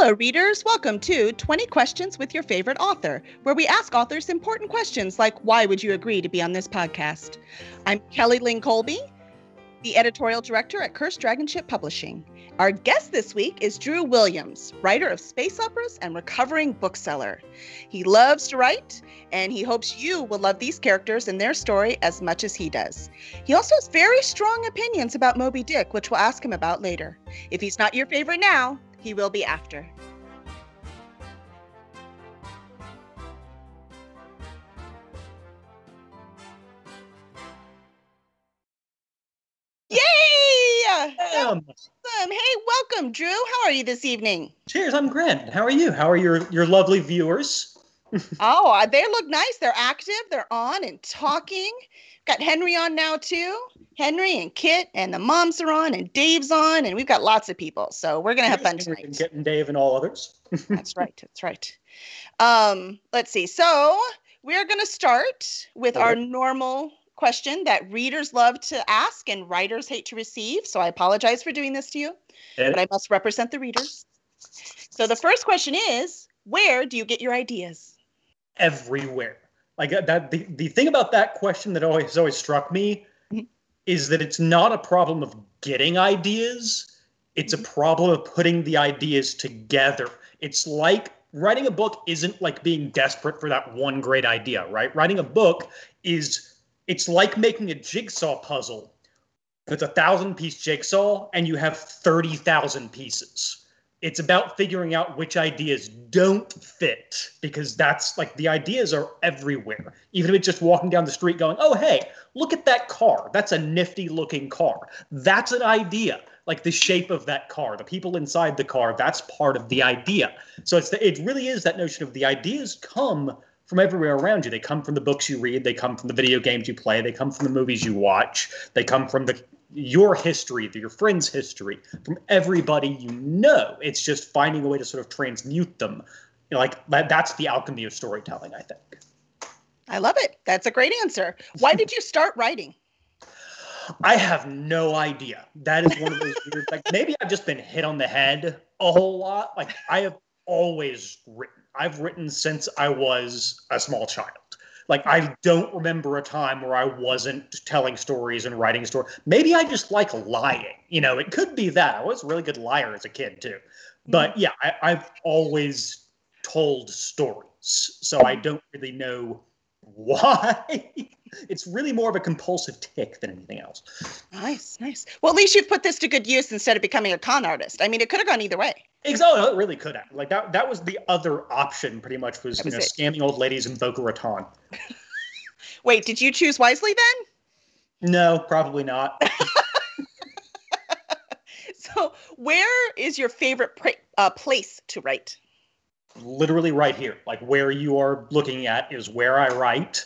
Hello, readers. Welcome to 20 Questions with Your Favorite Author, where we ask authors important questions like, why would you agree to be on this podcast? I'm Kelly Ling Colby, the editorial director at Cursed Dragonship Publishing. Our guest this week is Drew Williams, writer of space operas and recovering bookseller. He loves to write, and he hopes you will love these characters and their story as much as he does. He also has very strong opinions about Moby Dick, which we'll ask him about later. If he's not your favorite now, he will be after. Yay! Awesome. Hey, welcome, Drew. How are you this evening? Cheers, I'm grand. How are you? How are your lovely viewers? Oh, they look nice. They're active. They're on and talking. Got Henry on now, too. Henry and Kit and the moms are on and Dave's on, and we've got lots of people. So we're going to have fun tonight. And Kit and Dave and all others. That's right. That's right. Let's see. So we're going to start with our normal question that readers love to ask and writers hate to receive. So I apologize for doing this to you, but I must represent the readers. So the first question is, where do you get your ideas? Everywhere. Like that, the thing about that question that always struck me is that it's not a problem of getting ideas. It's a problem of putting the ideas together. It's like writing a book isn't like being desperate for that one great idea, right? Writing a book it's like making a jigsaw puzzle. It's 1,000-piece jigsaw and you have 30,000 pieces. It's about figuring out which ideas don't fit, because that's like the ideas are everywhere. Even if it's just walking down the street going, oh, hey, look at that car. That's a nifty looking car. That's an idea. Like the shape of that car, the people inside the car, that's part of the idea. So it really is that notion of the ideas come from everywhere around you. They come from the books you read. They come from the video games you play. They come from the movies you watch. They come from your history, your friend's history, from everybody you know. It's just finding a way to sort of transmute them. You know, like that's the alchemy of storytelling, I think. I love it. That's a great answer. Why did you start writing? I have no idea. That is one of those weird, like maybe I've just been hit on the head a whole lot. Like I have always written. I've written since I was a small child. Like, I don't remember a time where I wasn't telling stories and writing stories. Maybe I just like lying. You know, it could be that. I was a really good liar as a kid, too. But, yeah, I've always told stories. So I don't really know why. It's really more of a compulsive tick than anything else. Nice, nice. Well, at least you've put this to good use instead of becoming a con artist. I mean, it could have gone either way. Exactly. It really could have. Like that was the other option pretty much was, scamming old ladies in Boca Raton. Wait, did you choose wisely then? No, probably not. So where is your favorite place to write? Literally right here. Like where you are looking at is where I write.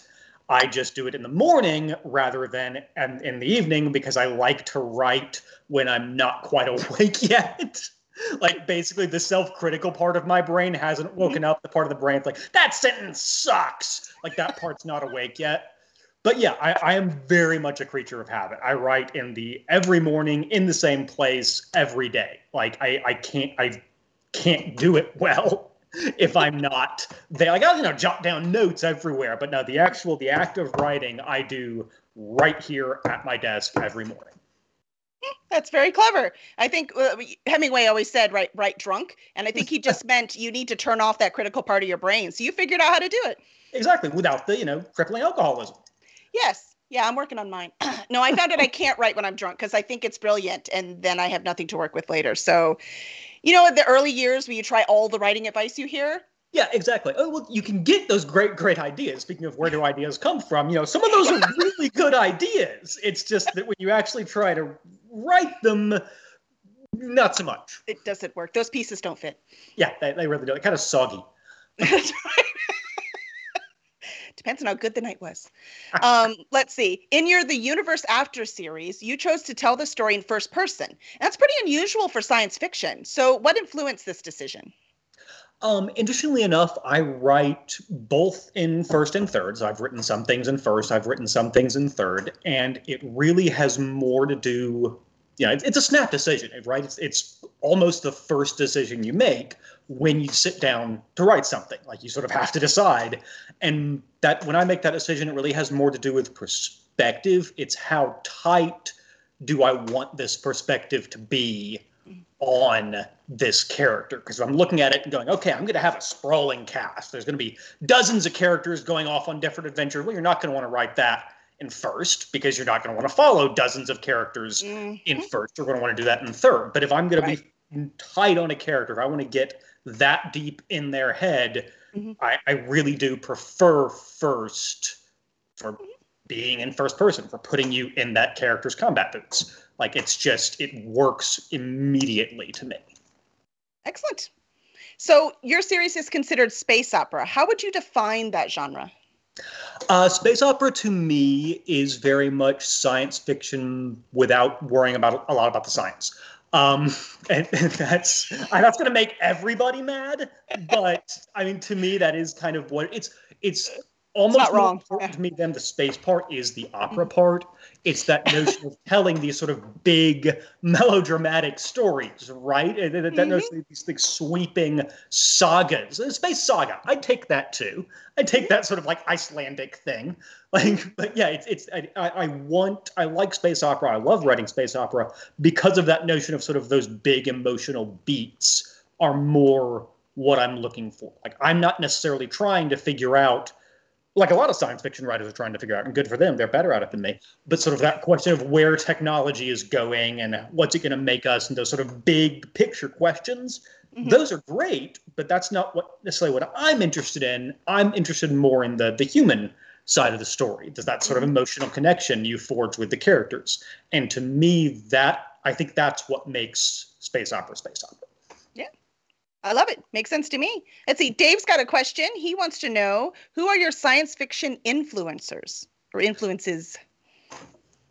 I just do it in the morning rather than in the evening because I like to write when I'm not quite awake yet. Like, basically, the self-critical part of my brain hasn't woken up. The part of the brain that's like, that sentence sucks. Like, that part's not awake yet. But, yeah, I am very much a creature of habit. I write every morning in the same place every day. Like, I can't do it well if I'm not there. Like, I'll jot down notes everywhere. But, no, the act of writing I do right here at my desk every morning. That's very clever. I think Hemingway always said, "Write drunk," and I think he just meant you need to turn off that critical part of your brain. So you figured out how to do it. Exactly, without the crippling alcoholism. Yes, yeah, I'm working on mine. No, I found out I can't write when I'm drunk because I think it's brilliant, and then I have nothing to work with later. So, in the early years where you try all the writing advice you hear. Yeah, exactly. Oh, well, you can get those great, great ideas. Speaking of where do ideas come from, some of those are really good ideas. It's just that when you actually try to write them, not so much. It doesn't work. Those pieces don't fit. Yeah, they really don't. They're kind of soggy. That's right. Depends on how good the night was. Let's see. In The Universe After series, you chose to tell the story in first person. That's pretty unusual for science fiction. So what influenced this decision? Interestingly enough, I write both in first and third. So I've written some things in first, I've written some things in third, and it really has more to do, it's a snap decision, right? It's almost the first decision you make when you sit down to write something. Like, you sort of have to decide. And that, when I make that decision, it really has more to do with perspective. It's how tight do I want this perspective to be on this character? Because I'm looking at it and going, okay, I'm going to have a sprawling cast. There's going to be dozens of characters going off on different adventures. Well, you're not going to want to write that in first, because you're not going to want to follow dozens of characters in first. You're going to want to do that in third. But if I'm going to be tight on a character, if I want to get that deep in their head, I really do prefer first for being in first person, for putting you in that character's combat boots. Like, it's just, it works immediately to me. Excellent. So your series is considered space opera. How would you define that genre? Space opera to me is very much science fiction without worrying about a lot about the science. And that's going to make everybody mad, but I mean, to me, that is kind of what it's almost not wrong. Important to me than the space part is the opera part. It's that notion of telling these sort of big melodramatic stories, right? That notion of these like sweeping sagas, a space saga. I'd take that too. I'd take that sort of like Icelandic thing. Like, but yeah, I like space opera. I love writing space opera because of that notion of sort of those big emotional beats are more what I'm looking for. Like, I'm not necessarily trying to figure out, like a lot of science fiction writers are trying to figure out, and good for them, they're better at it than me, but sort of that question of where technology is going and what's it going to make us, and those sort of big picture questions, those are great, but that's not necessarily what I'm interested in. I'm interested more in the human side of the story. Does that sort of emotional connection you forge with the characters? And to me, I think that's what makes space opera space opera. I love it. Makes sense to me. Let's see. Dave's got a question. He wants to know, who are your science fiction influencers or influences?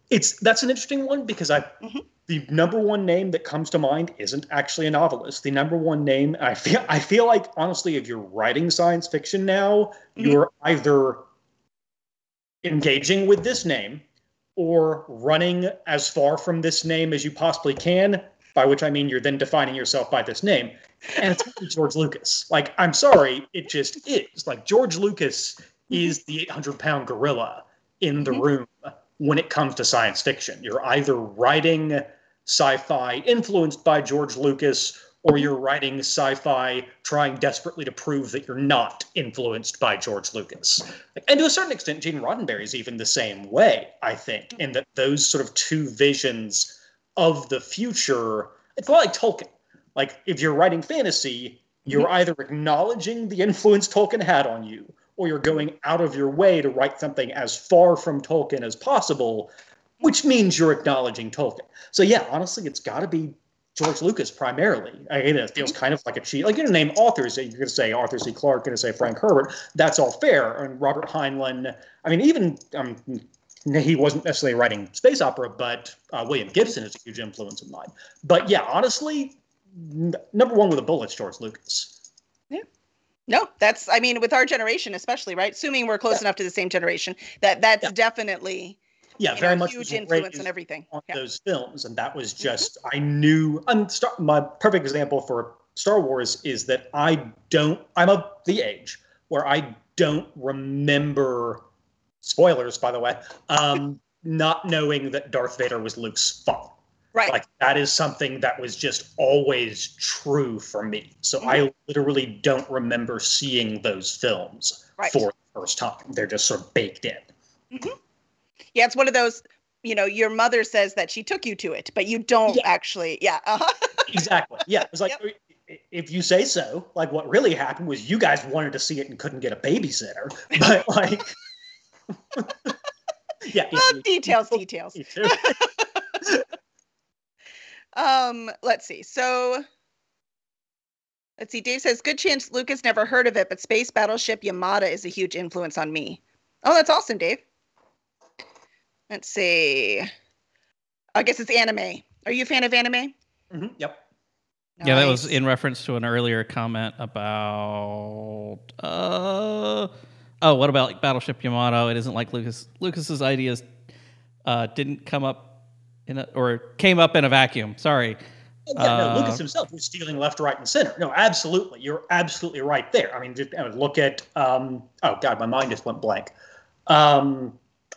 That's an interesting one, because the number one name that comes to mind isn't actually a novelist. The number one name, I feel like, honestly, if you're writing science fiction now, you're either engaging with this name or running as far from this name as you possibly can, by which I mean you're then defining yourself by this name. And it's George Lucas. Like, I'm sorry, it just is. Like, George Lucas is the 800-pound gorilla in the room when it comes to science fiction. You're either writing sci-fi influenced by George Lucas, or you're writing sci-fi trying desperately to prove that you're not influenced by George Lucas. And to a certain extent, Gene Roddenberry is even the same way, I think, in that those sort of two visions of the future, it's a lot like Tolkien. Like, if you're writing fantasy, you're either acknowledging the influence Tolkien had on you, or you're going out of your way to write something as far from Tolkien as possible, which means you're acknowledging Tolkien. So yeah, honestly, it's got to be George Lucas primarily. I mean, it feels kind of like a cheat. Like, you're going to name authors. You're going to say Arthur C. Clarke, you're going to say Frank Herbert. That's all fair. And Robert Heinlein, I mean, even... he wasn't necessarily writing space opera, but William Gibson is a huge influence of mine. But yeah, honestly, number one with a bullet, George Lucas. Yeah. No, that's, I mean, with our generation especially, right? Assuming we're close enough to the same generation, that's definitely... Yeah, very much huge influence on everything. On those films, and that was just, my perfect example for Star Wars is that I'm of the age where I don't remember... Spoilers, by the way, not knowing that Darth Vader was Luke's father. Right. Like, that is something that was just always true for me. So I literally don't remember seeing those films for the first time. They're just sort of baked in. Yeah, it's one of those, you know, your mother says that she took you to it, but you don't actually. Yeah. Exactly. Yeah. It was like... Yep. If you say so, like, what really happened was you guys wanted to see it and couldn't get a babysitter. But like... yeah, well, details. Let's see. So, Dave says, good chance Lucas never heard of it, but Space Battleship Yamato is a huge influence on me. Oh, that's awesome, Dave. Let's see. I guess it's anime. Are you a fan of anime? Yep. Nice. Yeah, that was in reference to an earlier comment about... what about Battleship Yamato? It isn't like Lucas. Lucas's ideas didn't come up in a vacuum. Sorry. No, Lucas himself was stealing left, right, and center. No, absolutely. You're absolutely right there. I mean, just look at, my mind just went blank.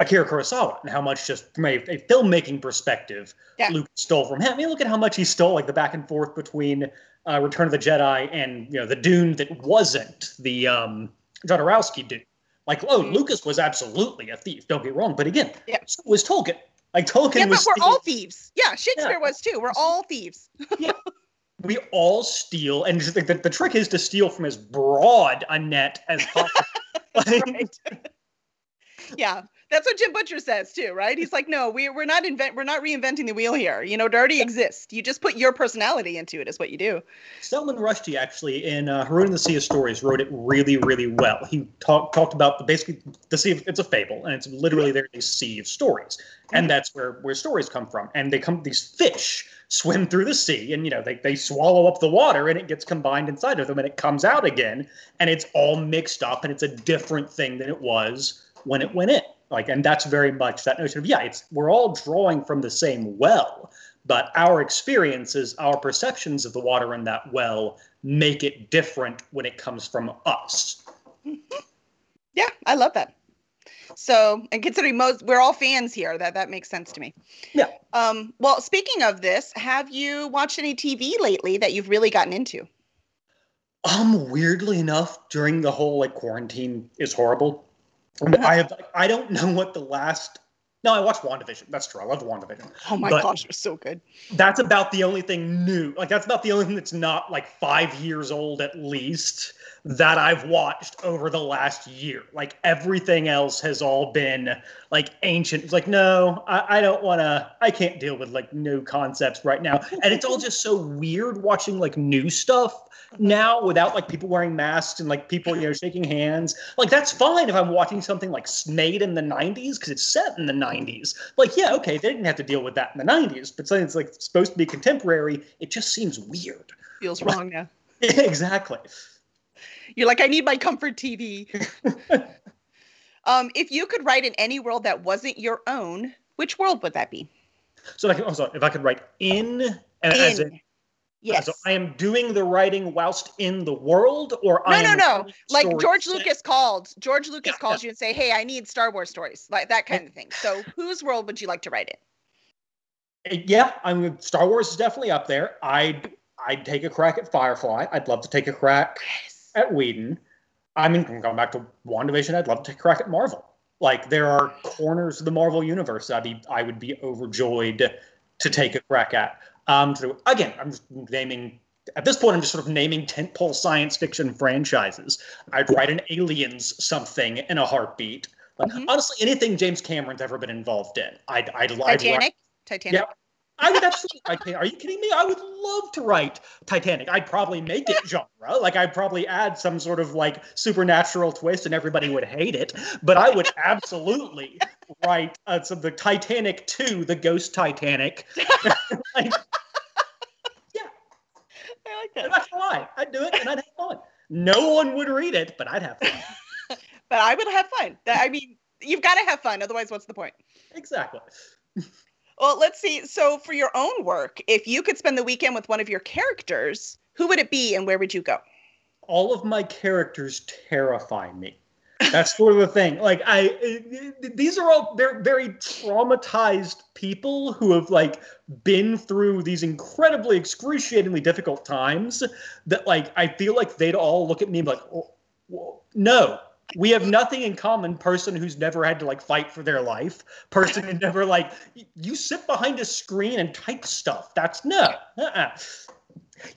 Akira Kurosawa and how much just from a filmmaking perspective, Lucas stole from him. I mean, look at how much he stole, like the back and forth between Return of the Jedi and, the Dune that wasn't the Jodorowsky Dune. Like, Lucas was absolutely a thief. Don't get wrong. But again, so was Tolkien. Like Tolkien was. Yeah, but we're all thieves. Yeah, Shakespeare was too. We're all thieves. We all steal, and just, the trick is to steal from as broad a net as possible. Yeah, that's what Jim Butcher says too, right? He's like, no, we're not reinventing the wheel here. It already exists. You just put your personality into it, is what you do. Salman Rushdie actually in Haroun and the Sea of Stories wrote it really, really well. He talked about the sea. It's a fable, and it's literally there a sea of stories, and that's where stories come from. And they come these fish swim through the sea, and they swallow up the water, and it gets combined inside of them, and it comes out again, and it's all mixed up, and it's a different thing than it was when it went in. And that's very much that notion of, we're all drawing from the same well, but our experiences, our perceptions of the water in that well make it different when it comes from us. Yeah, I love that. So, and considering we're all fans here, that makes sense to me. Yeah. Well, speaking of this, have you watched any TV lately that you've really gotten into? Weirdly enough, during the whole, quarantine is horrible, I don't know what the last... No, I watched WandaVision. That's true. I love WandaVision. Oh my gosh, it was so good. That's about the only thing new. That's about the only thing that's not, 5 years old at least that I've watched over the last year. Everything else has all been, ancient. It's no, I don't want to... I can't deal with, new concepts right now. And it's all just so weird watching, new stuff now without people wearing masks and people shaking hands. That's fine if I'm watching something made in the 90s because it's set in the 90s. They didn't have to deal with that in the 90s, but something that's supposed to be contemporary, it just seems weird. Feels wrong now. Yeah. Exactly. You're I need my comfort TV. If you could write in any world that wasn't your own, which world would that be? So if I could write in. Yes. So I am doing the writing whilst in the world, or no. George Lucas calls you and say, "Hey, I need Star Wars stories," that kind of thing. So, whose world would you like to write in? Yeah, Star Wars is definitely up there. I'd take a crack at Firefly. I'd love to take a crack at Whedon. Going back to WandaVision, I'd love to take a crack at Marvel. There are corners of the Marvel universe that I would be overjoyed to take a crack at. I'm just naming, at this point, I'm just sort of naming tentpole science fiction franchises. I'd write an Aliens something in a heartbeat. Honestly, anything James Cameron's ever been involved in. Titanic? Yeah, I would absolutely, are you kidding me? I would love to write Titanic. I'd probably make it genre. I'd probably add some sort of supernatural twist and everybody would hate it. But I would absolutely write the Titanic 2, the Ghost Titanic. I like that. I'm not gonna lie. I'd do it and I'd have fun. No one would read it, but I'd have fun. But I would have fun. You've got to have fun. Otherwise, what's the point? Exactly. Well, let's see. So for your own work, if you could spend the weekend with one of your characters, who would it be and where would you go? All of my characters terrify me. That's sort of the thing. These are all, they're very traumatized people who have been through these incredibly excruciatingly difficult times that I feel they'd all look at me and be like, oh, no, we have nothing in common. Person who's never had to fight for their life. Person who never you sit behind a screen and type stuff. That's no. Uh-uh.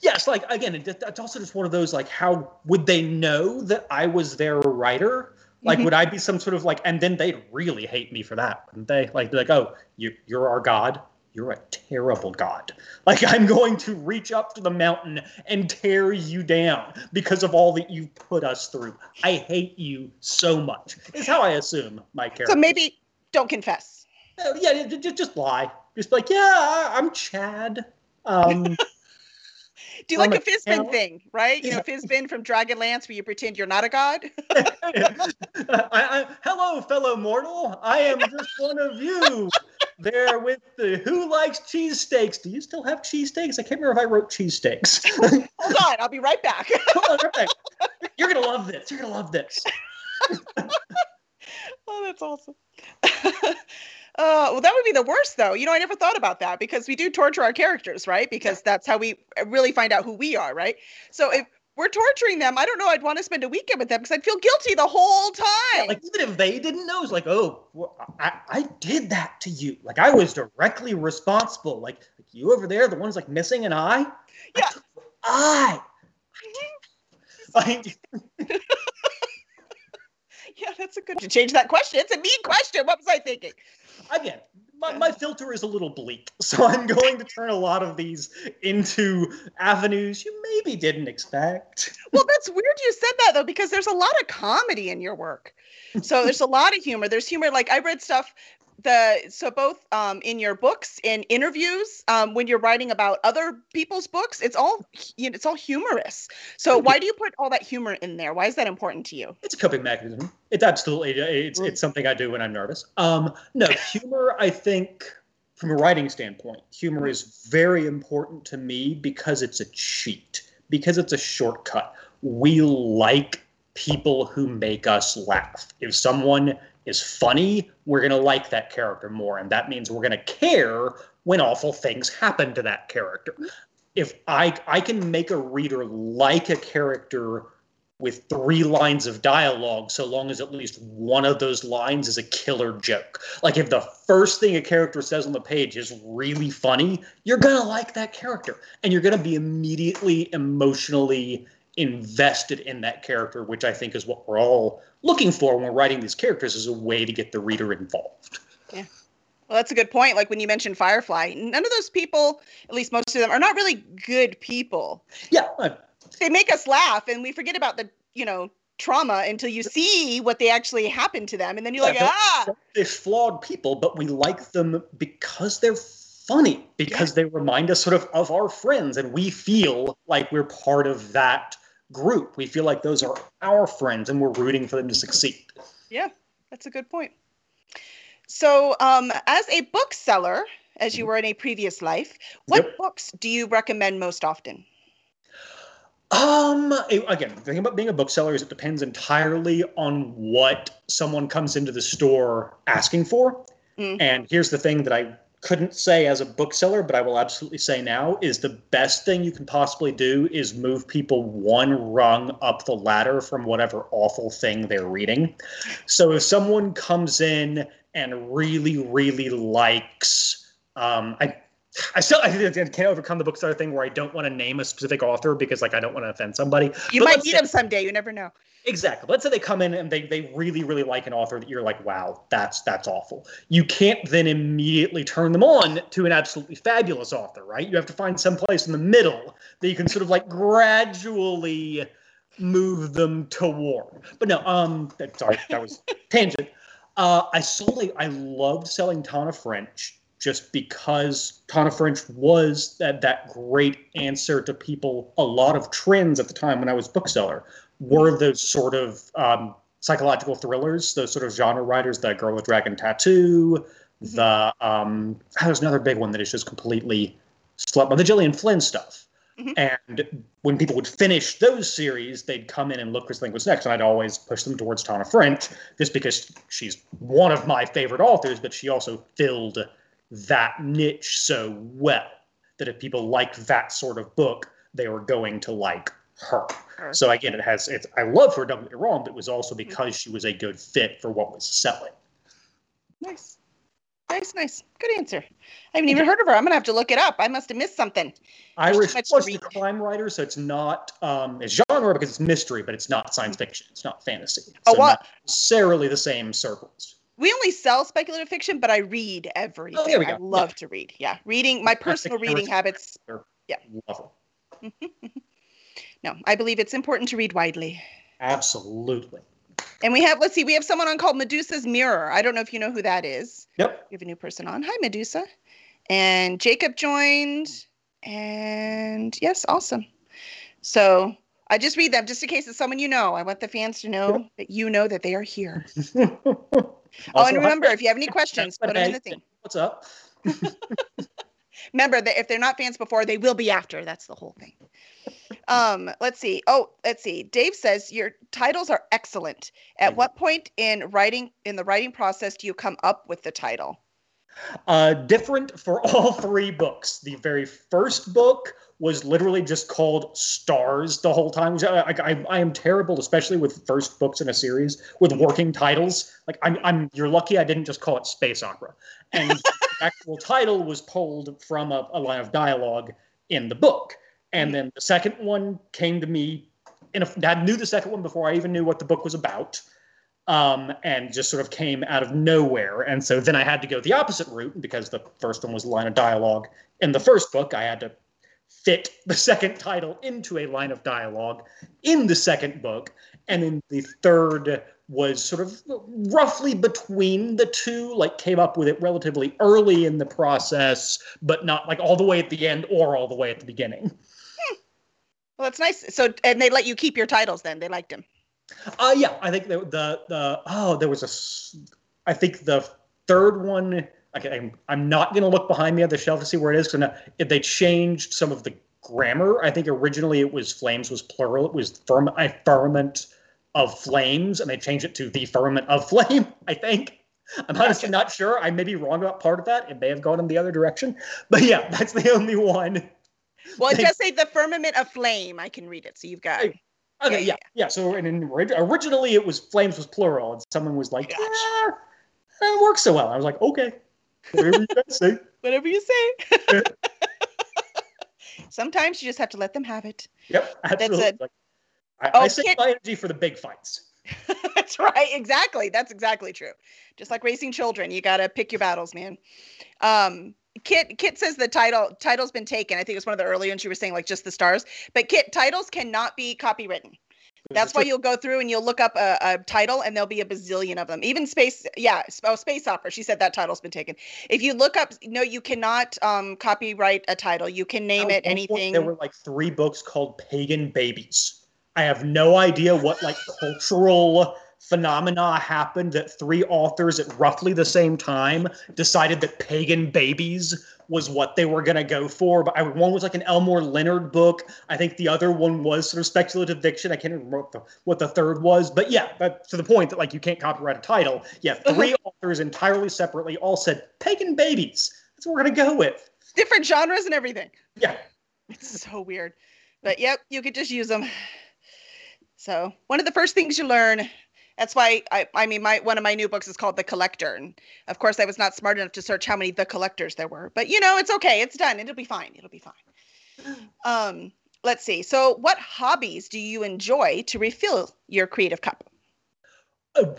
Yes, again, it's also just one of those, how would they know that I was their writer? Would I be some sort of, and then they'd really hate me for that, wouldn't they? Oh, you're our god. You're a terrible god. I'm going to reach up to the mountain and tear you down because of all that you've put us through. I hate you so much, is how I assume my character. So maybe don't confess. Yeah, just lie. Just I'm Chad. Do a Fizbin thing, right? Fizbin from Dragonlance, where you pretend you're not a god. Hello, fellow mortal. I am just one of you. They're with the Who Likes Cheesesteaks. Do you still have cheesesteaks? I can't remember if I wrote cheesesteaks. Hold on, I'll be right back. Hold on, right back. You're going to love this. You're going to love this. Oh, that's awesome. Well, that would be the worst, though. You know, I never thought about that, because we do torture our characters, right? Because that's how we really find out who we are, right? So if we're torturing them, I don't know, I'd want to spend a weekend with them because I'd feel guilty the whole time. Yeah, like, even if they didn't know, it's like, oh, well, I did that to you. Like, I was directly responsible. Like you over there, the one's, like, missing an eye. Yeah. I did. Yeah, that's a good to change that question. It's a mean question. What was I thinking? Again, my filter is a little bleak, so I'm going to turn a lot of these into avenues you maybe didn't expect. Well, that's weird you said that, though, because there's a lot of comedy in your work. So there's a lot of humor. There's humor, like, I read stuff, both in your books and interviews, when you're writing about other people's books, it's all humorous. So why do you put all that humor in there? Why is that important to you? It's a coping mechanism. It's absolutely, it's something I do when I'm nervous. No, humor, I think, from a writing standpoint, humor is very important to me because it's a cheat, because it's a shortcut. We like people who make us laugh. If someone is funny, we're going to like that character more. And that means we're going to care when awful things happen to that character. If I can make a reader like a character with 3 lines of dialogue, so long as at least one of those lines is a killer joke. Like, if the first thing a character says on the page is really funny, you're going to like that character. And you're going to be immediately emotionally invested in that character, which I think is what we're all looking for when we're writing these characters, is a way to get the reader involved. Yeah. Well, that's a good point. Like, when you mentioned Firefly, none of those people, at least most of them, are not really good people. Yeah. They make us laugh, and we forget about the, trauma until you see what they actually happened to them. And then you're They're flawed people, but we like them because they're funny, because they remind us sort of our friends, and we feel like we're part of that group. We feel like those are our friends, and we're rooting for them to succeed. Yeah, that's a good point. So as a bookseller, as you were in a previous life, what books do you recommend most often? Again, the thing about being a bookseller is it depends entirely on what someone comes into the store asking for. Mm-hmm. And here's the thing that I couldn't say as a bookseller, but I will absolutely say now, is the best thing you can possibly do is move people one rung up the ladder from whatever awful thing they're reading. So if someone comes in and really, really likes, I can't overcome the bookseller thing where I don't want to name a specific author because, like, I don't want to offend somebody. You might meet them someday. You never know. Exactly. Let's say they come in and they really, really like an author that you're like, wow, that's awful. You can't then immediately turn them on to an absolutely fabulous author, right? You have to find some place in the middle that you can sort of, like, gradually move them toward. But no, sorry, that was tangent. I loved selling Tana French, just because Tana French was that great answer to people. A lot of trends at the time when I was bookseller were those sort of psychological thrillers, those sort of genre writers, the Girl with Dragon Tattoo, there's another big one that is just completely slept by, the Gillian Flynn stuff. Mm-hmm. And when people would finish those series, they'd come in and look for something was next. And I'd always push them towards Tana French, just because she's one of my favorite authors, but she also filled that niche so well that if people liked that sort of book, they were going to like her. So again, I love her, don't get me wrong, but it was also because she was a good fit for what was selling. Nice. Good answer. I haven't even heard of her. I'm going to have to look it up. I must have missed something. Irish crime writer, so it's not a genre because it's mystery, but it's not science fiction. It's not fantasy. Oh, so not necessarily the same circles. We only sell speculative fiction, but I read everything. Oh, there we go. I love to read. Yeah. Reading, my personal reading habits. Yeah. Love it. No, I believe it's important to read widely. Absolutely. And we have someone on called Medusa's Mirror. I don't know if you know who that is. Yep. We have a new person on. Hi, Medusa. And Jacob joined. And yes, awesome. So I just read them just in case it's someone you know. I want the fans to know that you know that they are here. Oh, and remember, if you have any questions, put them in the thing. what's up. Remember that if they're not fans before, they will be after. That's the whole thing. Let's see. Oh, let's see. Dave says your titles are excellent. At what point in the writing process do you come up with the title? Different for all three books. The very first book was literally just called Stars the whole time. I am terrible, especially with first books in a series, with working titles. Like you're lucky I didn't just call it Space Opera. And the actual title was pulled from a line of dialogue in the book. And then the second one came to me, and I knew the second one before I even knew what the book was about. And just sort of came out of nowhere. And so then I had to go the opposite route, because the first one was a line of dialogue in the first book. I had to fit the second title into a line of dialogue in the second book. And then the third was sort of roughly between the two, like came up with it relatively early in the process, but not like all the way at the end or all the way at the beginning. Well, that's nice. So, and they let you keep your titles then. They liked them. Yeah, I think I think the third one, okay, I'm not going to look behind me at the shelf to see where it is, because they changed some of the grammar. I think originally it was flames was plural. It was firmament of flames, and they changed it to the firmament of flame, I think. I'm honestly not sure. I may be wrong about part of that. It may have gone in the other direction. But yeah, that's the only one. Well, it does say the firmament of flame. I can read it, so you've got... Okay, yeah. So originally it was flames was plural, and someone was like, "That doesn't work so well." I was like, "Okay, whatever you say." Whatever you say. Yeah. Sometimes you just have to let them have it. Yep, absolutely. I save my energy for the big fights. That's right. Exactly. That's exactly true. Just like raising children, you gotta pick your battles, man. Kit says the title's been taken. I think it was one of the earlier ones you were saying, like just the stars. But Kit, titles cannot be copywritten. That's why you'll go through and you'll look up a title, and there'll be a bazillion of them. Even Space Opera. She said that title's been taken. If you look up, no, you cannot copyright a title. You can name it anything. There were like three books called Pagan Babies. I have no idea what like cultural phenomena happened that three authors at roughly the same time decided that Pagan Babies was what they were going to go for. But one was like an Elmore Leonard book. I think the other one was sort of speculative fiction. I can't remember what the third was. But yeah, to the point that like you can't copyright a title. Yeah, three authors entirely separately all said Pagan Babies. That's what we're going to go with. Different genres and everything. Yeah. It's so weird. But yep, you could just use them. So one of the first things you learn... That's why one of my new books is called The Collector. And of course I was not smart enough to search how many The Collectors there were, but you know, it's okay. It's done. It'll be fine. It'll be fine. Let's see. So what hobbies do you enjoy to refill your creative cup?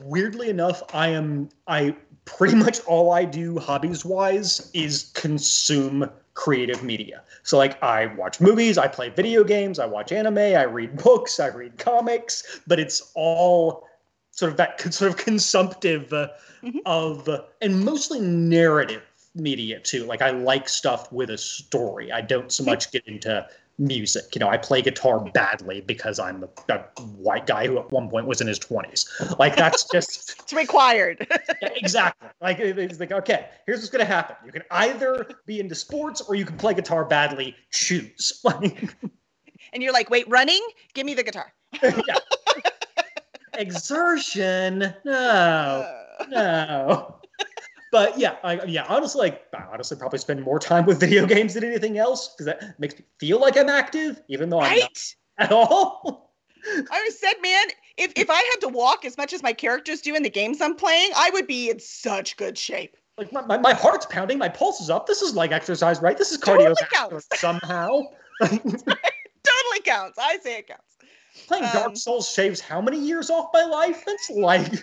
Weirdly enough, I pretty much all I do hobbies wise is consume creative media. So like I watch movies, I play video games, I watch anime, I read books, I read comics, but it's all sort of that sort of consumptive and mostly narrative media too. Like I like stuff with a story. I don't so much get into music. You know, I play guitar badly because I'm a white guy who at one point was in his 20s. Like that's just... It's required. Yeah, exactly. Like it's like, okay, here's what's going to happen. You can either be into sports or you can play guitar badly. Choose. And you're like, wait, running? Give me the guitar. Yeah. Exertion? No. But yeah, I honestly probably spend more time with video games than anything else, because that makes me feel like I'm active, even though I'm not at all. I always said, man, if I had to walk as much as my characters do in the games I'm playing, I would be in such good shape. Like my heart's pounding, my pulse is up. This is like exercise, right? This is cardio somehow. Totally counts. I say it counts. Playing Dark Souls shaves how many years off my life? That's like...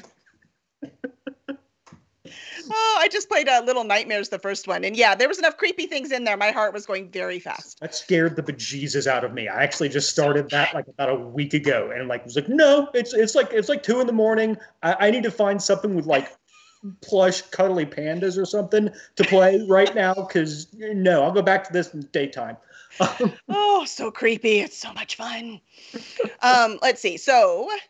Oh, I just played Little Nightmares, the first one. And yeah, there was enough creepy things in there. My heart was going very fast. That scared the bejesus out of me. I actually just started that like about a week ago. And like was like, no, it's like 2 a.m. I need to find something with like plush cuddly pandas or something to play right now. Because no, I'll go back to this in the daytime. Oh, so creepy. It's so much fun. Let's see. So I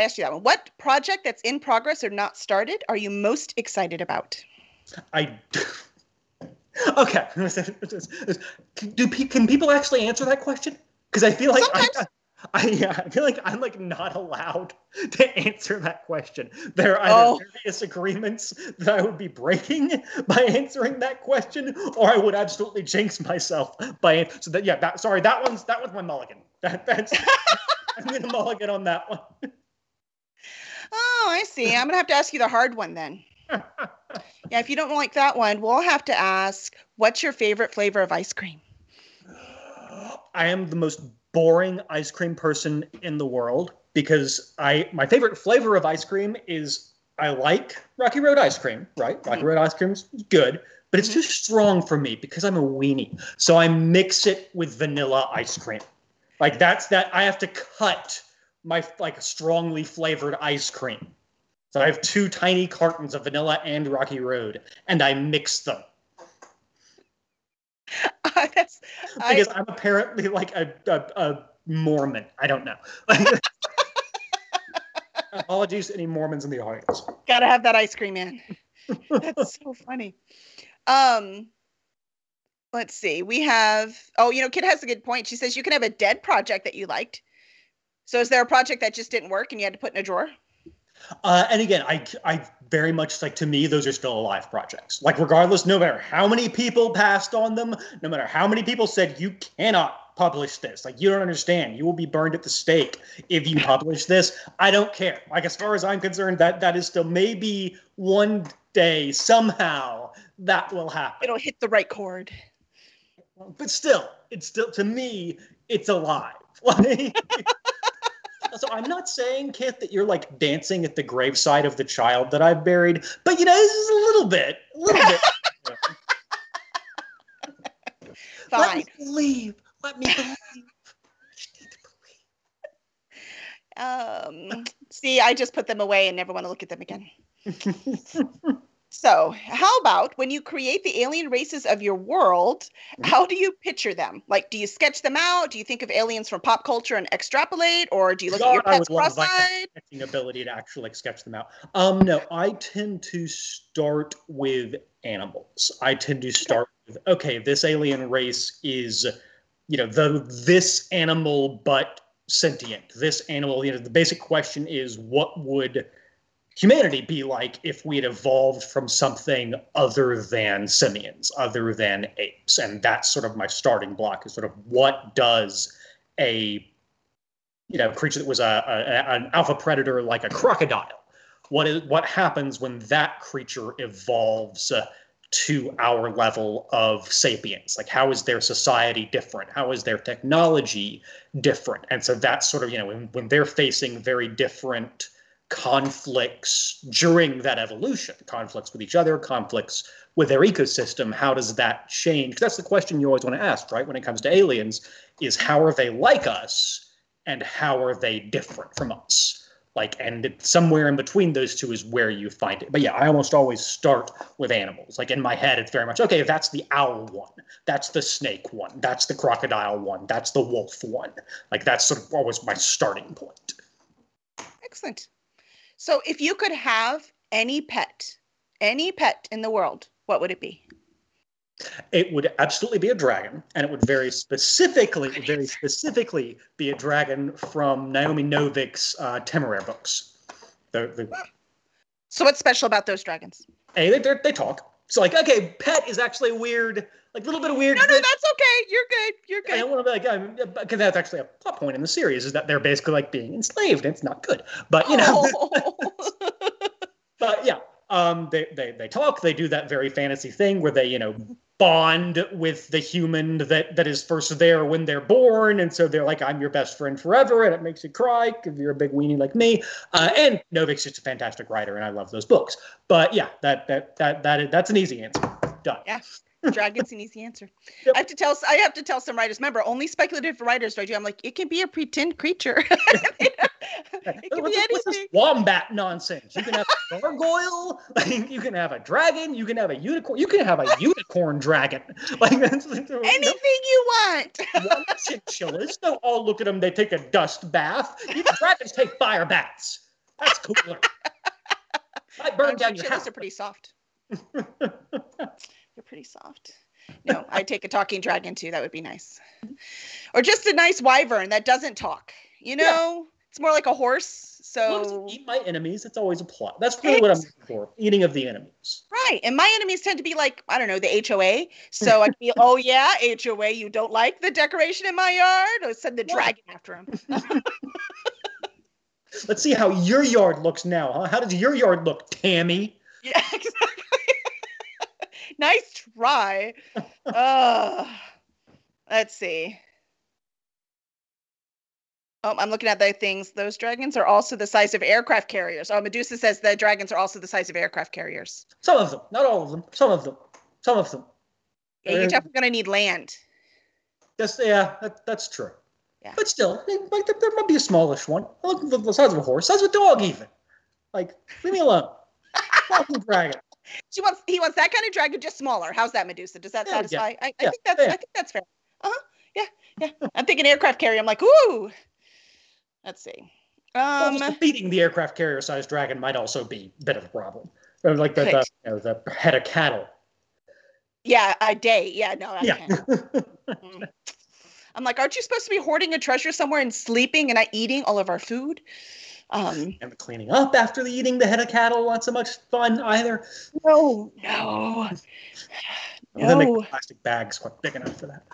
asked you that one. What project that's in progress or not started are you most excited about? Okay. Can people actually answer that question? Because I feel like I feel like I'm like not allowed to answer that question. There are either various agreements that I would be breaking by answering that question, or I would absolutely jinx myself by that one's my mulligan. That's I'm gonna mulligan on that one. Oh, I see. I'm gonna have to ask you the hard one then. Yeah, if you don't like that one, we'll have to ask, what's your favorite flavor of ice cream? I am the most boring ice cream person in the world because my favorite flavor of ice cream is, I like Rocky Road ice cream, right? Mm-hmm. Rocky Road ice cream's good, but it's too strong for me because I'm a weenie. So I mix it with vanilla ice cream. Like I have to cut my strongly flavored ice cream. So I have two tiny cartons of vanilla and Rocky Road, and I mix them. Because I'm apparently like a Mormon. I don't know. Apologies to any Mormons in the audience. Gotta have that ice cream in. That's so funny. Let's see. We have... Oh, Kid has a good point. She says you can have a dead project that you liked. So is there a project that just didn't work and you had to put in a drawer? And again, I very much to me, those are still alive projects. Regardless, no matter how many people passed on them, no matter how many people said, you cannot publish this. You don't understand. You will be burned at the stake if you publish this. I don't care. As far as I'm concerned, that is still maybe one day somehow that will happen. It'll hit the right chord. But still, to me, it's alive. So I'm not saying, Kit, that you're dancing at the graveside of the child that I've buried, but this is a little bit. Fine. Let me believe. I need to believe. See, I just put them away and never want to look at them again. So, how about when you create the alien races of your world, how do you picture them? Do you sketch them out? Do you think of aliens from pop culture and extrapolate? Or do you look at your pets cross-eyed? I would love my ability to actually sketch them out. No, I tend to start with animals. I tend to start with, this alien race is, this animal but sentient. This animal, the basic question is, what would humanity be like if we had evolved from something other than simians, other than apes? And that's sort of my starting block, is sort of what does a creature that was an alpha predator like a crocodile, what happens when that creature evolves to our level of sapiens? How is their society different? How is their technology different? And so that's sort of, when they're facing very different conflicts during that evolution, conflicts with each other, conflicts with their ecosystem, how does that change? That's the question you always want to ask, right? When it comes to aliens, is how are they like us and how are they different from us? And somewhere in between those two is where you find it. But yeah, I almost always start with animals. In my head, it's very much, that's the owl one. That's the snake one. That's the crocodile one. That's the wolf one. That's sort of always my starting point. Excellent. So if you could have any pet in the world, what would it be? It would absolutely be a dragon, and it would very specifically be a dragon from Naomi Novik's Temeraire books. So what's special about those dragons? Hey, they talk. So pet is actually weird, a little bit of weird. No, that's okay. You're good. I don't want to be because that's actually a plot point in the series, is that they're basically being enslaved, and it's not good. But but yeah, they talk. They do that very fantasy thing where they bond with the human that is first there when they're born, and so they're I'm your best friend forever, and it makes you cry if you're a big weenie like me. And Novik's just a fantastic writer, and I love those books. But yeah, that's an easy answer. Done. Yeah, dragon's an easy answer. Yep. I have to tell some writers. Remember, only speculative writers write you. I'm it can be a pretend creature. What's this wombat nonsense? You can have a gargoyle, you can have a dragon, you can have a unicorn, unicorn dragon. Anything you want. One chinchillas. They'll all look at them, they take a dust bath. Even dragons take fire baths. That's cooler. I burned down your house. Chinchillas are pretty soft. You're pretty soft. No, I take a talking dragon too. That would be nice. Or just a nice wyvern that doesn't talk. You know, it's more like a horse. So eat my enemies. It's always a plot. That's really what I'm looking for. Eating of the enemies. Right. And my enemies tend to be like, I don't know, the HOA. So I can be, oh yeah, HOA, you don't like the decoration in my yard? Or send the dragon after him. Let's see how your yard looks now, huh? How does your yard look, Tammy? Yeah, exactly. Nice try. Let's see. Oh, I'm looking at the things. Those dragons are also the size of aircraft carriers. Oh, Medusa says that dragons are also the size of aircraft carriers. Some of them. Not all of them. Some of them. Some of them. Yeah, you're definitely going to need land. That's true. Yeah. But still, like, there might be a smallish one. Look, the size of a horse. Size of a dog, even. Like, leave me alone. Fucking dragon. He wants that kind of dragon, just smaller. How's that, Medusa? Does that satisfy? Yeah. I think that's I think that's fair. Yeah. I'm thinking aircraft carrier. I'm like, ooh. Let's see. Well, beating the aircraft carrier sized dragon might also be a bit of a problem. Like the head of cattle. Yeah, a day. Yeah, no, I can't. I'm like, aren't you supposed to be hoarding a treasure somewhere and sleeping and not eating all of our food? And cleaning up after the eating the head of cattle, not so much fun either. No. They make plastic bags quite big enough for that.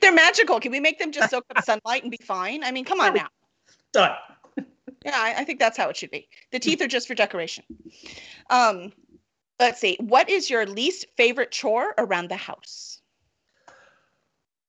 They're magical. Can we make them just soak up sunlight and be fine? I mean, come on now. Done. Yeah, I think that's how it should be. The teeth are just for decoration. Let's see. What is your least favorite chore around the house?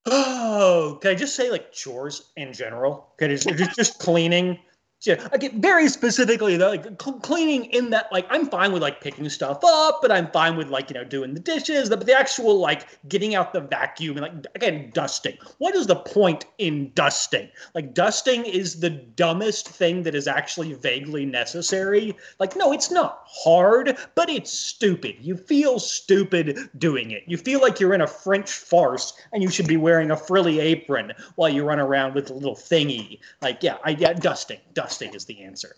Oh, can I just say like chores in general? Okay, just cleaning. Yeah, I get very specifically though, like cleaning in that like I'm fine with like picking stuff up, but I'm fine with like, you know, doing the dishes, but the actual like getting out the vacuum and like again dusting. What is the point in dusting? Like dusting is the dumbest thing that is actually vaguely necessary. Like no, it's not hard, but it's stupid. You feel stupid doing it. You feel like you're in a French farce and you should be wearing a frilly apron while you run around with a little thingy. Like dusting is the answer.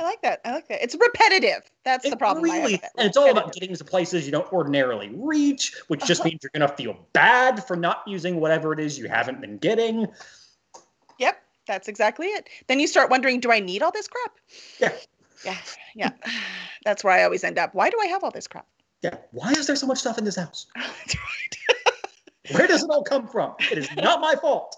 I like that. It's repetitive. That's the problem. Really, and it's all about getting to places you don't ordinarily reach, which just means you're going to feel bad for not using whatever it is you haven't been getting. Yep, that's exactly it. Then you start wondering, do I need all this crap? Yeah. That's where I always end up. Why do I have all this crap? Yeah. Why is there so much stuff in this house? That's right. Where does it all come from? It is not my fault.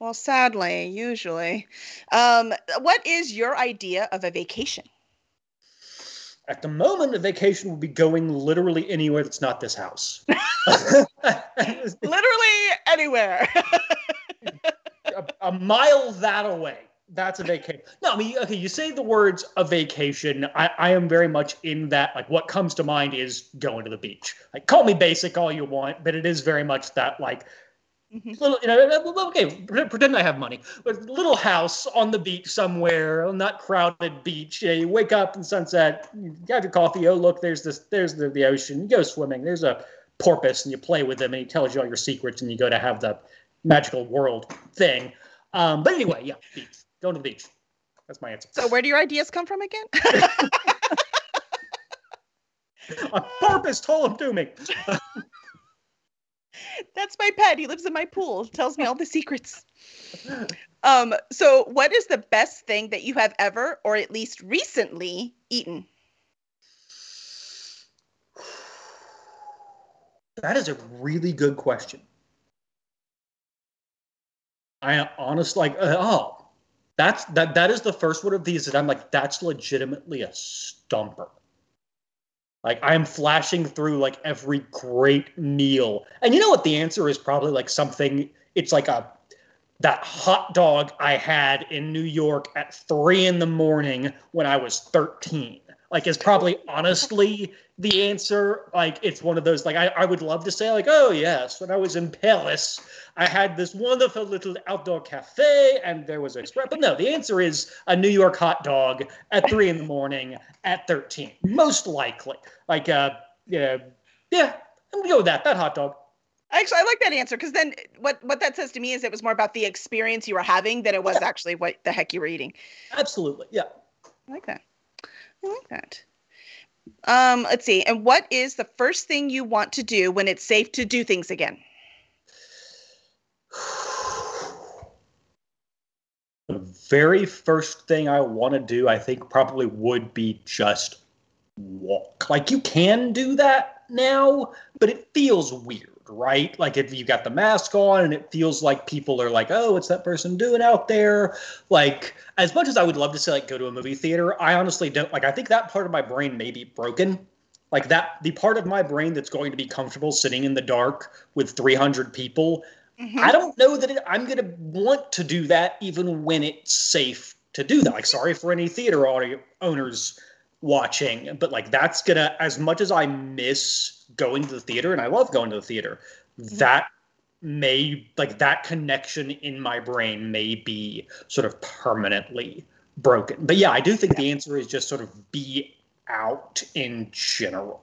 Well, sadly, usually. What is your idea of a vacation? At the moment, a vacation would be going literally anywhere that's not this house. Literally anywhere. a mile that away. That's a vacation. No, I mean, okay, you say the words a vacation. I am very much in that, like, what comes to mind is going to the beach. Like, call me basic all you want, but it is very much that, like, little, you know, okay, pretend I have money, but little house on the beach somewhere, not crowded beach. You know, you wake up in sunset, you have your coffee. Oh, look, there's the ocean. You go swimming. There's a porpoise, and you play with him, and he tells you all your secrets, and you go to have the magical world thing. But anyway, yeah, beach. Going to the beach. That's my answer. So where do your ideas come from again? A porpoise told him to me. That's my pet. He lives in my pool. Tells me all the secrets. So what is the best thing that you have ever, or at least recently, eaten? That is a really good question. I honestly, like, that is the first one of these that I'm like, that's legitimately a stumper. Like, I am flashing through, like, every great meal. And you know what the answer is probably, like, something, it's like that hot dog I had in New York at 3 a.m. when I was 13. Like, is probably honestly the answer. Like, it's one of those, like, I would love to say, like, oh, yes, when I was in Paris, I had this wonderful little outdoor cafe, and there was a spread. But no, the answer is a New York hot dog at 3 a.m. at 13, most likely. Like, yeah, I'm going to go with that hot dog. Actually, I like that answer, because then what that says to me is it was more about the experience you were having than it was actually what the heck you were eating. Absolutely, yeah. I like that. Let's see. And what is the first thing you want to do when it's safe to do things again? The very first thing I want to do, I think, probably would be just walk. Like, you can do that now, but it feels weird, right? Like, if you got the mask on and it feels like people are like, oh, what's that person doing out there? Like, as much as I would love to say, like, go to a movie theater, I honestly don't. Like, I think that part of my brain may be broken. Like, that, the part of my brain that's going to be comfortable sitting in the dark with 300 people, mm-hmm. I don't know that I'm going to want to do that even when it's safe to do that. Like, sorry for any theater owners watching, but like, that's going to, as much as I miss going to the theater, and I love going to the theater, mm-hmm. that may, like, that connection in my brain may be sort of permanently broken. But yeah, I do think the answer is just sort of be out in general.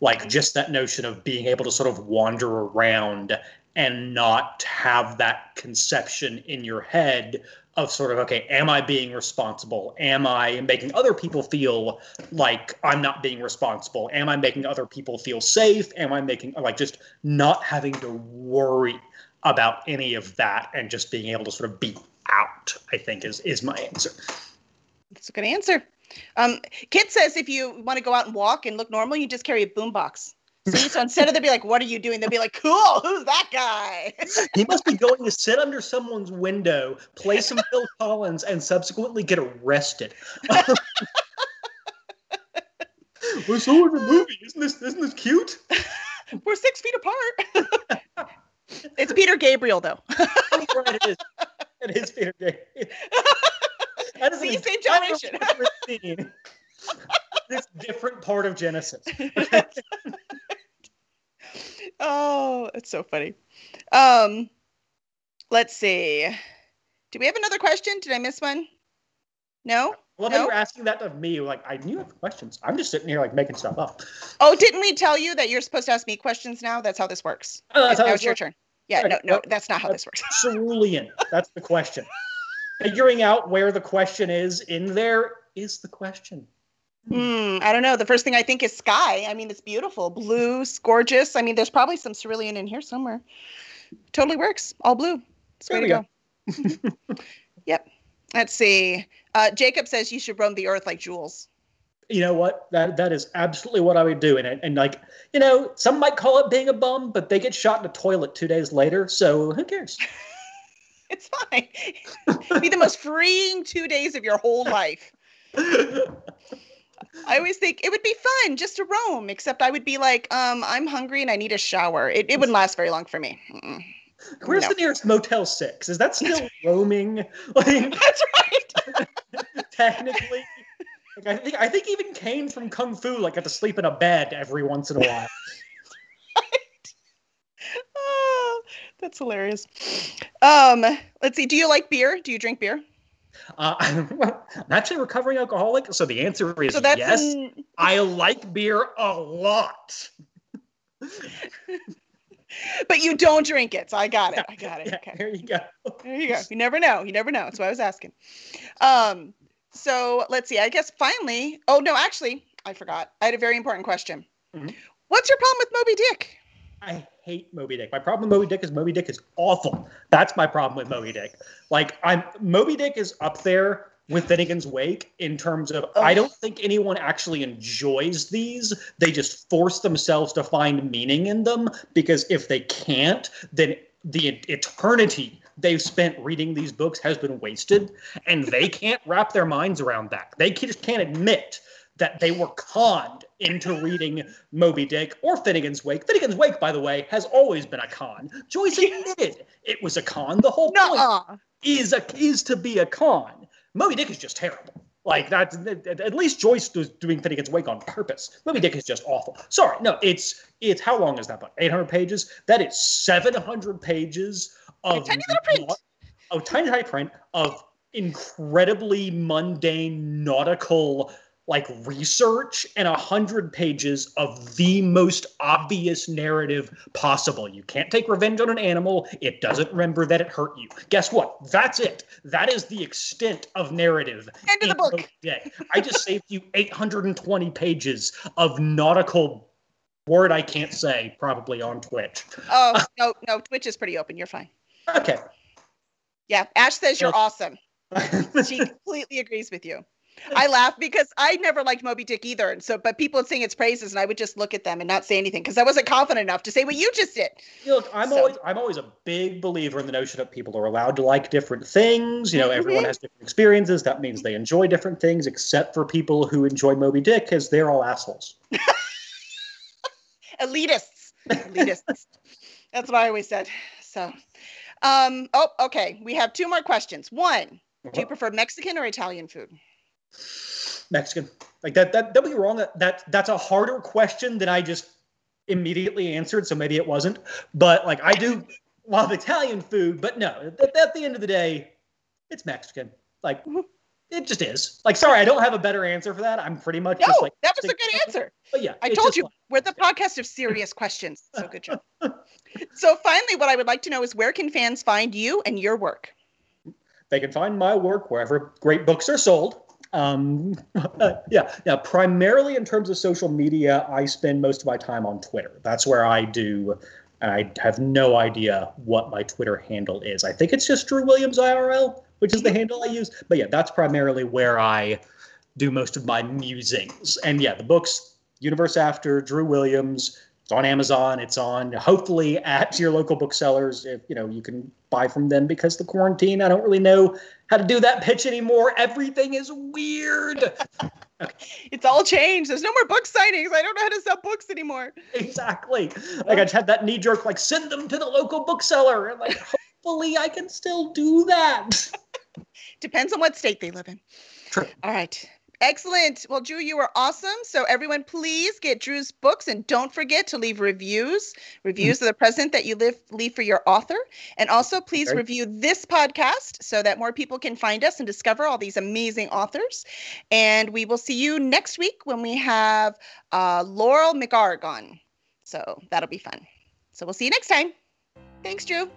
Like, just that notion of being able to sort of wander around and not have that conception in your head of sort of, okay, am I being responsible? Am I making other people feel like I'm not being responsible? Am I making other people feel safe? Am I making, like, just not having to worry about any of that and just being able to sort of be out, I think is my answer. That's a good answer. Kit says if you want to go out and walk and look normal, you just carry a boombox. See, so instead of them be like, what are you doing? They'll be like, cool, who's that guy? He must be going to sit under someone's window, play some Phil Collins, and subsequently get arrested. We're so in the movie. Isn't this cute? We're 6 feet apart. It's Peter Gabriel, though. Right, it is. It is Peter Gabriel. That is See, same generation. This different part of Genesis. Oh, it's so funny. Let's see. Do we have another question? Did I miss one? No? Well, no? They were asking that of me. Like, I knew you had questions. I'm just sitting here, like, making stuff up. Oh, didn't we tell you that you're supposed to ask me questions now? That's how this works. Oh, that's how now it's your turn. Yeah, no, that's not how this works. Cerulean. That's the question. Figuring out where the question is in there is the question. I don't know. The first thing I think is sky. I mean, it's beautiful. Blue, gorgeous. I mean, there's probably some cerulean in here somewhere. Totally works. All blue. It's way to go. Yep. Let's see. Jacob says you should roam the earth like Jules. You know what? That is absolutely what I would do in it. And like, you know, some might call it being a bum, but they get shot in a toilet 2 days later. So who cares? It's fine. It'd be the most freeing 2 days of your whole life. I always think it would be fun just to roam, except I would be like, I'm hungry and I need a shower. It wouldn't last very long for me. Mm-mm. Where's the nearest Motel 6? Is that still roaming? Like, that's right. Technically. Like, I think even Kane from Kung Fu like got to sleep in a bed every once in a while. Right. Oh, that's hilarious. Let's see. Do you like beer? Do you drink beer? I'm actually a recovering alcoholic, so the answer is yes. I like beer a lot. But you don't drink it, so I got it. Yeah, okay. There you go. You never know. That's why I was asking. So let's see. I guess finally. Oh, no, actually, I forgot. I had a very important question. Mm-hmm. What's your problem with Moby Dick? I hate Moby Dick. My problem with Moby Dick is awful. That's my problem with Moby Dick. Like, Moby Dick is up there with Finnegan's Wake in terms of, I don't think anyone actually enjoys these. They just force themselves to find meaning in them because if they can't, then the eternity they've spent reading these books has been wasted, and they can't wrap their minds around that. They just can't admit that they were conned into reading Moby Dick or Finnegan's Wake. Finnegan's Wake, by the way, has always been a con. Joyce admitted it was a con. The whole point is to be a con. Moby Dick is just terrible. Like, that's, at least Joyce was doing Finnegan's Wake on purpose. Moby Dick is just awful. Sorry, no, it's how long is that book? 800 pages? That is 700 pages of tiny print of incredibly mundane nautical like research and 100 pages of the most obvious narrative possible. You can't take revenge on an animal. It doesn't remember that it hurt you. Guess what? That's it. That is the extent of narrative. End of the book. I just saved you 820 pages of nautical word I can't say, probably on Twitch. Oh, no, Twitch is pretty open. You're fine. Okay. Yeah, Ash says you're awesome. She completely agrees with you. I laugh because I never liked Moby Dick either. And so, but people would sing its praises and I would just look at them and not say anything because I wasn't confident enough to say what you just did. You know, look, I'm always a big believer in the notion that people are allowed to like different things. You know, everyone has different experiences. That means they enjoy different things, except for people who enjoy Moby Dick because they're all assholes. Elitists. That's what I always said. So, okay. We have two more questions. One, do you prefer Mexican or Italian food? Mexican. Like that don't be wrong. That's a harder question than I just immediately answered. So maybe it wasn't, but like I do love Italian food, but no, at the end of the day, it's Mexican. Like it just is. Like, sorry, I don't have a better answer for that. I'm pretty much just like, that was a good answer. But yeah, I told you we're the podcast of serious questions. So good job. So finally, what I would like to know is where can fans find you and your work? They can find my work wherever great books are sold. Primarily in terms of social media, I spend most of my time on Twitter. That's where I do, and I have no idea what my Twitter handle is. I think it's just DrewWilliamsIRL, which is the handle I use. But yeah, that's primarily where I do most of my musings. And yeah, the books, Universe After, Drew Williams, it's on Amazon. It's on, hopefully, at your local booksellers. If you know, you can buy from them because the quarantine, I don't really know how to do that pitch anymore. Everything is weird. It's all changed. There's no more book signings. I don't know how to sell books anymore. Exactly. Like I just had that knee jerk, like send them to the local bookseller. And like, hopefully I can still do that. Depends on what state they live in. True. All right. Excellent. Well, Drew, you were awesome. So everyone, please get Drew's books and don't forget to leave reviews. Reviews are the present that you leave for your author. And also please review this podcast so that more people can find us and discover all these amazing authors. And we will see you next week when we have Laurel McArgon. So that'll be fun. So we'll see you next time. Thanks, Drew.